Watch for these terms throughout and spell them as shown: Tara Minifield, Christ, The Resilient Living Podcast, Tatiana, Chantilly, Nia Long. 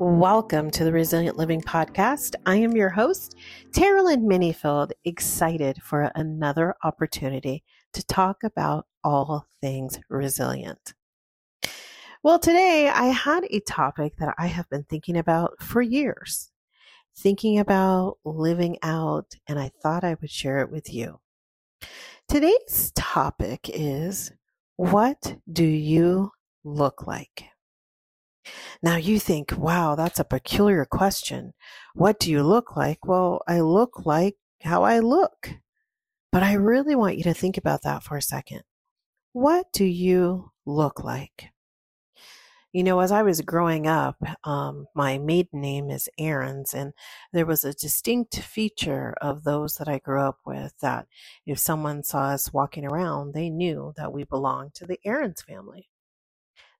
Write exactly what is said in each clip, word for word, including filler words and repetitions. Welcome to the Resilient Living Podcast. I am your host, Tara Minifield, excited for another opportunity to talk about all things resilient. Well, today I had a topic that I have been thinking about for years, thinking about living out, and I thought I would share it with you. Today's topic is, what do you look like? Now you think, wow, that's a peculiar question. What do you look like? Well, I look like how I look. But I really want you to think about that for a second. What do you look like? You know, as I was growing up, um, my maiden name is Aarons, and there was a distinct feature of those that I grew up with that if someone saw us walking around, they knew that we belonged to the Aarons family.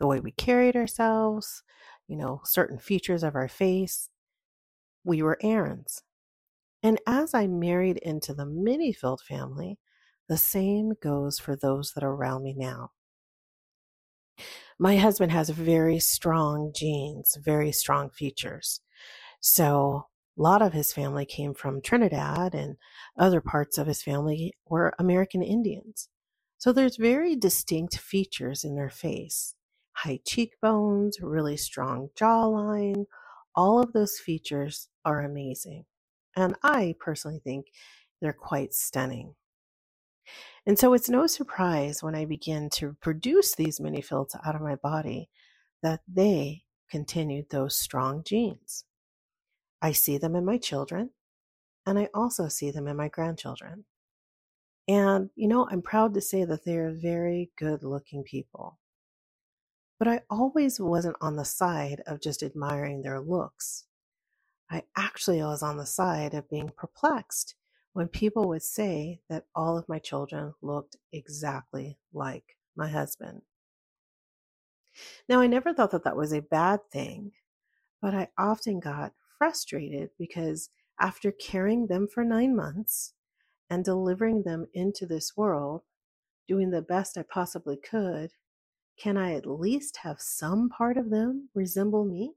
The way we carried ourselves, you know, certain features of our face, we were Aarons. And as I married into the Minifield family, the same goes for those that are around me now. My husband has very strong genes, very strong features. So a lot of his family came from Trinidad, and other parts of his family were American Indians. So there's very distinct features in their face. High cheekbones, really strong jawline, all of those features are amazing. And I personally think they're quite stunning. And so it's no surprise when I begin to produce these Minifields out of my body that they continued those strong genes. I see them in my children, and I also see them in my grandchildren. And, you know, I'm proud to say that they are very good-looking people. But I always wasn't on the side of just admiring their looks. I actually was on the side of being perplexed when people would say that all of my children looked exactly like my husband. Now, I never thought that that was a bad thing, but I often got frustrated because after carrying them for nine months and delivering them into this world, doing the best I possibly could, can I at least have some part of them resemble me?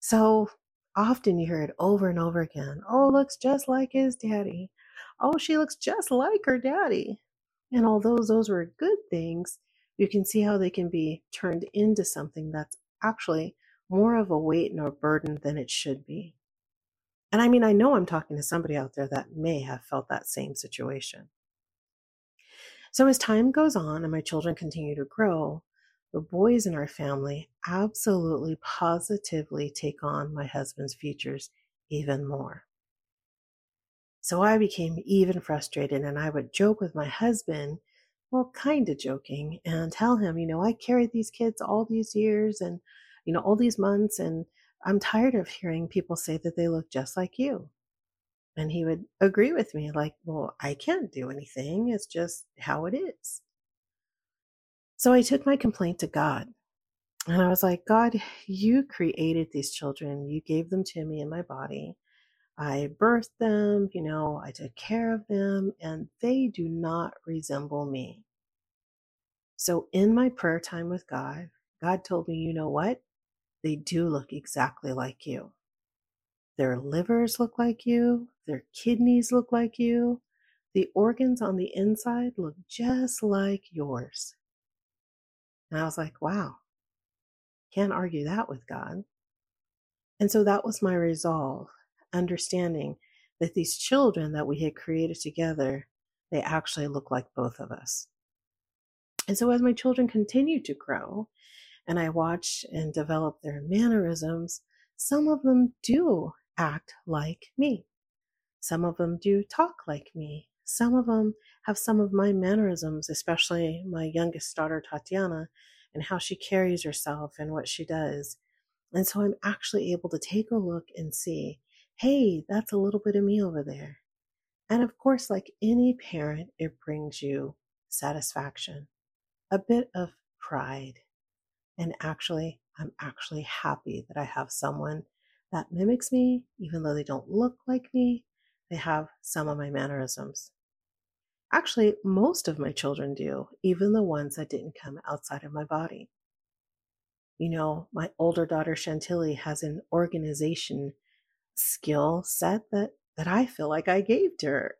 So often you hear it over and over again. Oh, looks just like his daddy. Oh, she looks just like her daddy. And although those were good things, you can see how they can be turned into something that's actually more of a weight and a burden than it should be. And I mean, I know I'm talking to somebody out there that may have felt that same situation. So as time goes on and my children continue to grow, the boys in our family absolutely positively take on my husband's features even more. So I became even frustrated, and I would joke with my husband, well, kind of joking, and tell him, you know, I carried these kids all these years and, you know, all these months, and I'm tired of hearing people say that they look just like you. And he would agree with me, like, well, I can't do anything. It's just how it is. So I took my complaint to God. And I was like, God, you created these children. You gave them to me in my body. I birthed them, you know, I took care of them, and they do not resemble me. So in my prayer time with God, God told me, you know what? They do look exactly like you. Their livers look like you. Their kidneys look like you. The organs on the inside look just like yours. And I was like, wow, can't argue that with God. And so that was my resolve, understanding that these children that we had created together, they actually look like both of us. And so as my children continued to grow and I watched and developed their mannerisms, some of them do act like me. Some of them do talk like me. Some of them have some of my mannerisms, especially my youngest daughter, Tatiana, and how she carries herself and what she does. And so I'm actually able to take a look and see, hey, that's a little bit of me over there. And of course, like any parent, it brings you satisfaction, a bit of pride. And actually, I'm actually happy that I have someone that mimics me, even though they don't look like me. They have some of my mannerisms. Actually, most of my children do, even the ones that didn't come outside of my body. You know, my older daughter Chantilly has an organization skill set that, that I feel like I gave to her.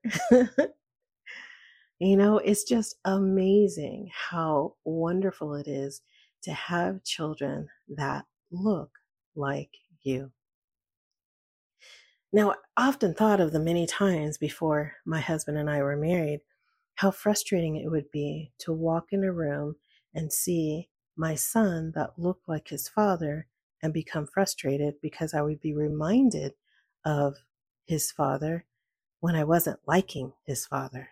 You know, it's just amazing how wonderful it is to have children that look like you. Now, I often thought of the many times before my husband and I were married, how frustrating it would be to walk in a room and see my son that looked like his father and become frustrated because I would be reminded of his father when I wasn't liking his father.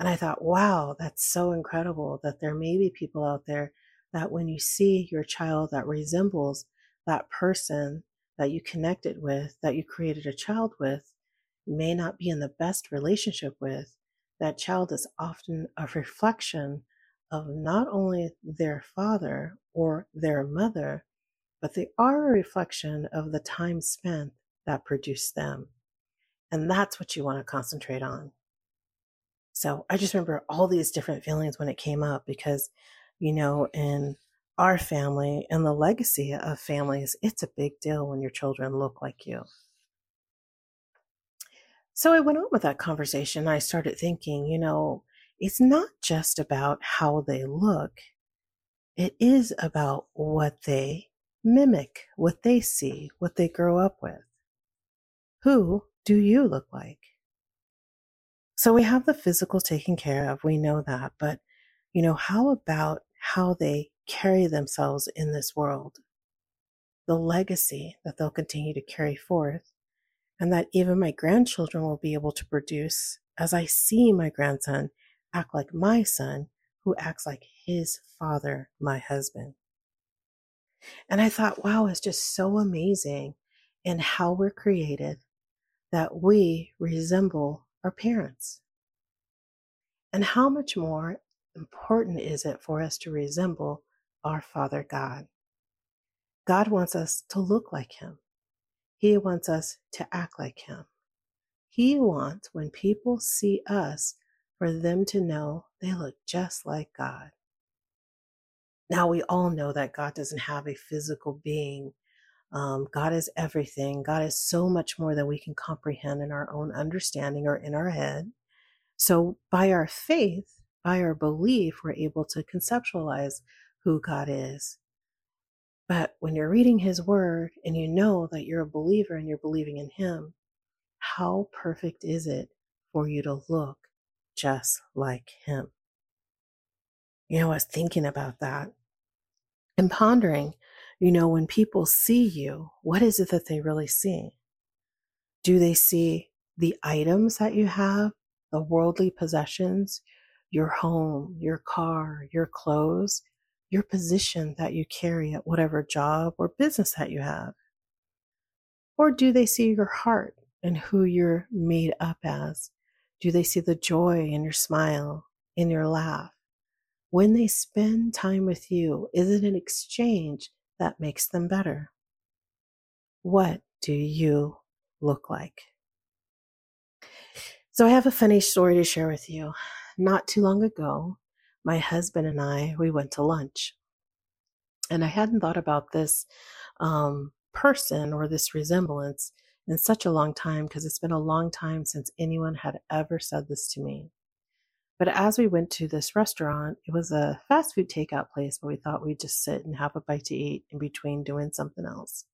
And I thought, wow, that's so incredible that there may be people out there that when you see your child that resembles that person that you connected with, that you created a child with, may not be in the best relationship with, that child is often a reflection of not only their father or their mother, but they are a reflection of the time spent that produced them. And that's what you want to concentrate on. So I just remember all these different feelings when it came up because, you know, in our family and the legacy of families, it's a big deal when your children look like you. So I went on with that conversation. I started thinking, you know, it's not just about how they look. It is about what they mimic, what they see, what they grow up with. Who do you look like? So we have the physical taken care of. We know that. But, you know, how about how they carry themselves in this world? The legacy that they'll continue to carry forth, and that even my grandchildren will be able to produce as I see my grandson act like my son, who acts like his father, my husband. And I thought, wow, it's just so amazing in how we're created that we resemble our parents. And how much more important is it for us to resemble our Father God? God wants us to look like Him. He wants us to act like Him. He wants, when people see us, for them to know they look just like God. Now, we all know that God doesn't have a physical being. Um, God is everything. God is so much more than we can comprehend in our own understanding or in our head. So by our faith, by our belief, we're able to conceptualize who God is. But when you're reading His Word and you know that you're a believer and you're believing in Him, how perfect is it for you to look just like Him? You know, I was thinking about that and pondering, you know, when people see you, what is it that they really see? Do they see the items that you have, the worldly possessions, your home, your car, your clothes, your position that you carry at whatever job or business that you have? Or do they see your heart and who you're made up as? Do they see the joy in your smile, in your laugh? When they spend time with you, is it an exchange that makes them better? What do you look like? So I have a funny story to share with you. Not too long ago, my husband and I, we went to lunch. And I hadn't thought about this um, person or this resemblance in such a long time, because it's been a long time since anyone had ever said this to me. But as we went to this restaurant, it was a fast food takeout place, but we thought we'd just sit and have a bite to eat in between doing something else.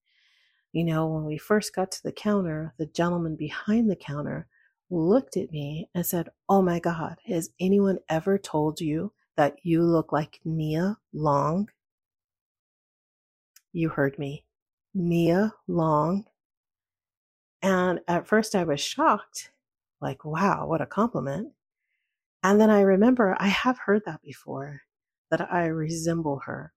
You know, when we first got to the counter, the gentleman behind the counter looked at me and said, "Oh my God, has anyone ever told you that you look like Nia Long?" You heard me, Nia Long. And at first I was shocked, like, wow, what a compliment. And then I remember I have heard that before, that I resemble her.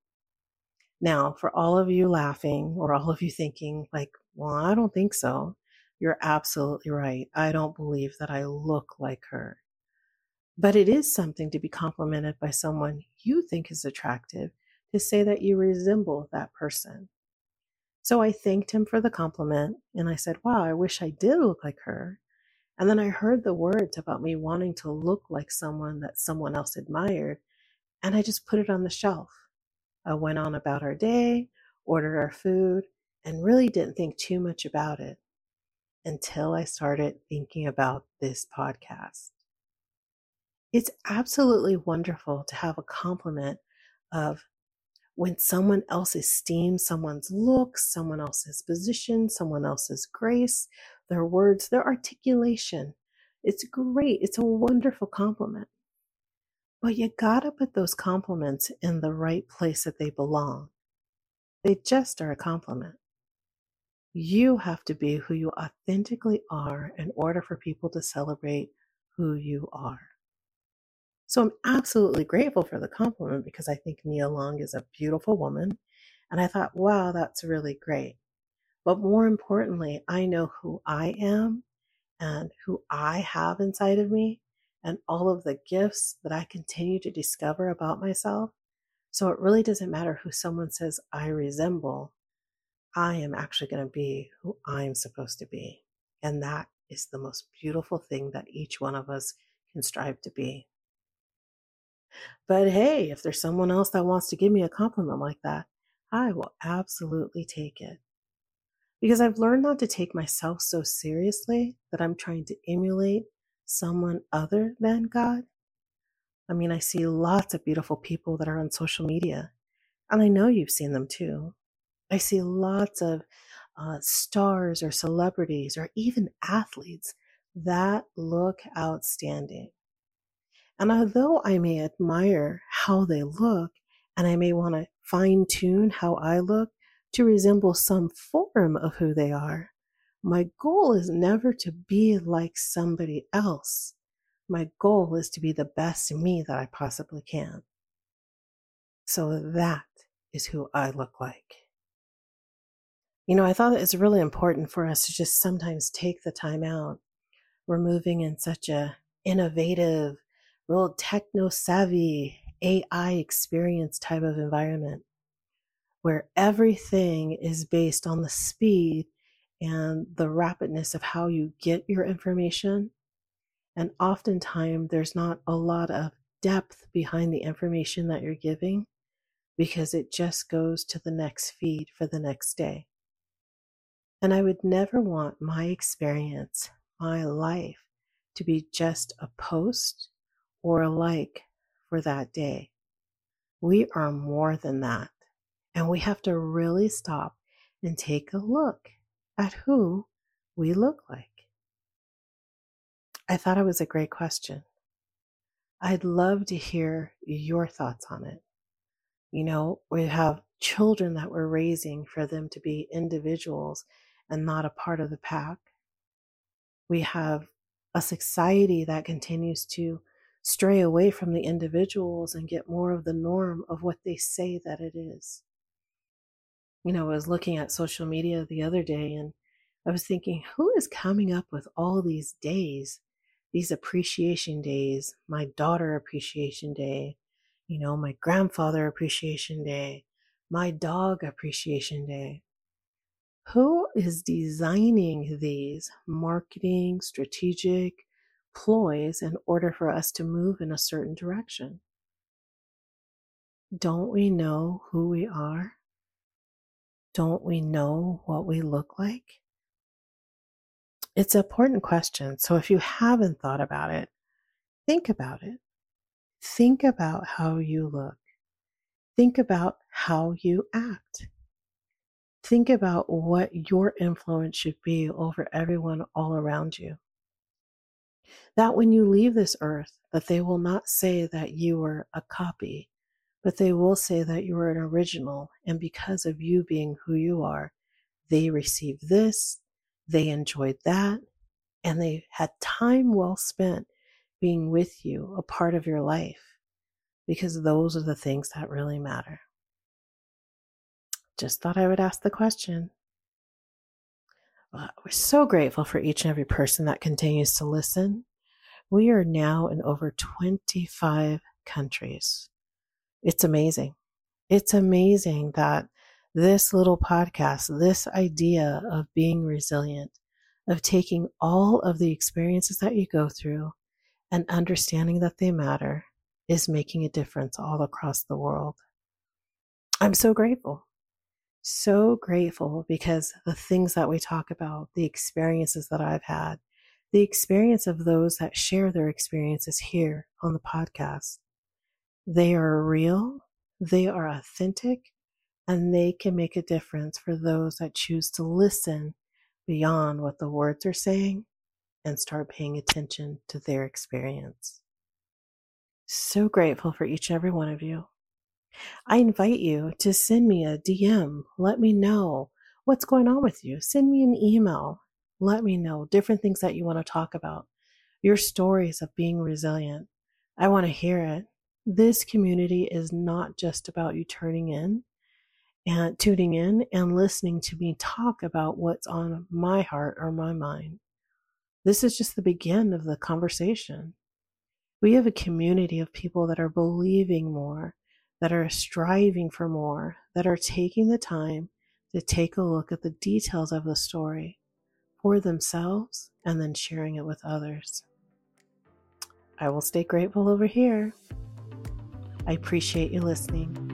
Now, for all of you laughing or all of you thinking like, well, I don't think so, you're absolutely right. I don't believe that I look like her. But it is something to be complimented by someone you think is attractive, to say that you resemble that person. So I thanked him for the compliment and I said, wow, I wish I did look like her. And then I heard the words about me wanting to look like someone that someone else admired, and I just put it on the shelf. uh, went on about our day, ordered our food, and really didn't think too much about it until I started thinking about this podcast. It's absolutely wonderful to have a compliment of when someone else esteems someone's looks, someone else's position, someone else's grace, their words, their articulation. It's great. It's a wonderful compliment. But you gotta put those compliments in the right place that they belong. They just are a compliment. You have to be who you authentically are in order for people to celebrate who you are. So I'm absolutely grateful for the compliment because I think Nia Long is a beautiful woman. And I thought, wow, that's really great. But more importantly, I know who I am and who I have inside of me and all of the gifts that I continue to discover about myself. So it really doesn't matter who someone says I resemble. I am actually going to be who I'm supposed to be. And that is the most beautiful thing that each one of us can strive to be. But hey, if there's someone else that wants to give me a compliment like that, I will absolutely take it. Because I've learned not to take myself so seriously that I'm trying to emulate someone other than God. I mean, I see lots of beautiful people that are on social media, and I know you've seen them too. I see lots of uh, stars or celebrities or even athletes that look outstanding. And although I may admire how they look, and I may want to fine-tune how I look to resemble some form of who they are, my goal is never to be like somebody else. My goal is to be the best me that I possibly can. So that is who I look like. You know, I thought it's really important for us to just sometimes take the time out. We're moving in such a innovative, real techno-savvy, A I experience type of environment where everything is based on the speed and the rapidness of how you get your information. And oftentimes there's not a lot of depth behind the information that you're giving because it just goes to the next feed for the next day. And I would never want my experience, my life, to be just a post or a like for that day. We are more than that. And we have to really stop and take a look at who we look like. I thought it was a great question. I'd love to hear your thoughts on it. You know, we have children that we're raising for them to be individuals and not a part of the pack. We have a society that continues to stray away from the individuals and get more of the norm of what they say that it is. You know, I was looking at social media the other day and I was thinking, who is coming up with all these days, these appreciation days, my daughter appreciation day, you know, my grandfather appreciation day, my dog appreciation day? Who is designing these marketing, strategic ploys in order for us to move in a certain direction? Don't we know who we are? Don't we know what we look like? It's an important question. So if you haven't thought about it, think about it. Think about how you look. Think about how you act. Think about what your influence should be over everyone all around you. That when you leave this earth, that they will not say that you were a copy, but they will say that you were an original. And because of you being who you are, they received this, they enjoyed that, and they had time well spent being with you, a part of your life, because those are the things that really matter. Just thought I would ask the question. Well, we're so grateful for each and every person that continues to listen. We are now in over twenty-five countries. It's amazing. It's amazing that this little podcast, this idea of being resilient, of taking all of the experiences that you go through and understanding that they matter, is making a difference all across the world. I'm so grateful. So grateful because the things that we talk about, the experiences that I've had, the experience of those that share their experiences here on the podcast, they are real, they are authentic, and they can make a difference for those that choose to listen beyond what the words are saying and start paying attention to their experience. So grateful for each and every one of you. I invite you to send me a D M. Let me know what's going on with you. Send me an email. Let me know different things that you want to talk about. Your stories of being resilient. I want to hear it. This community is not just about you turning in and tuning in and listening to me talk about what's on my heart or my mind. This is just the beginning of the conversation. We have a community of people that are believing more, that are striving for more, that are taking the time to take a look at the details of the story for themselves and then sharing it with others. I will stay grateful over here. I appreciate you listening.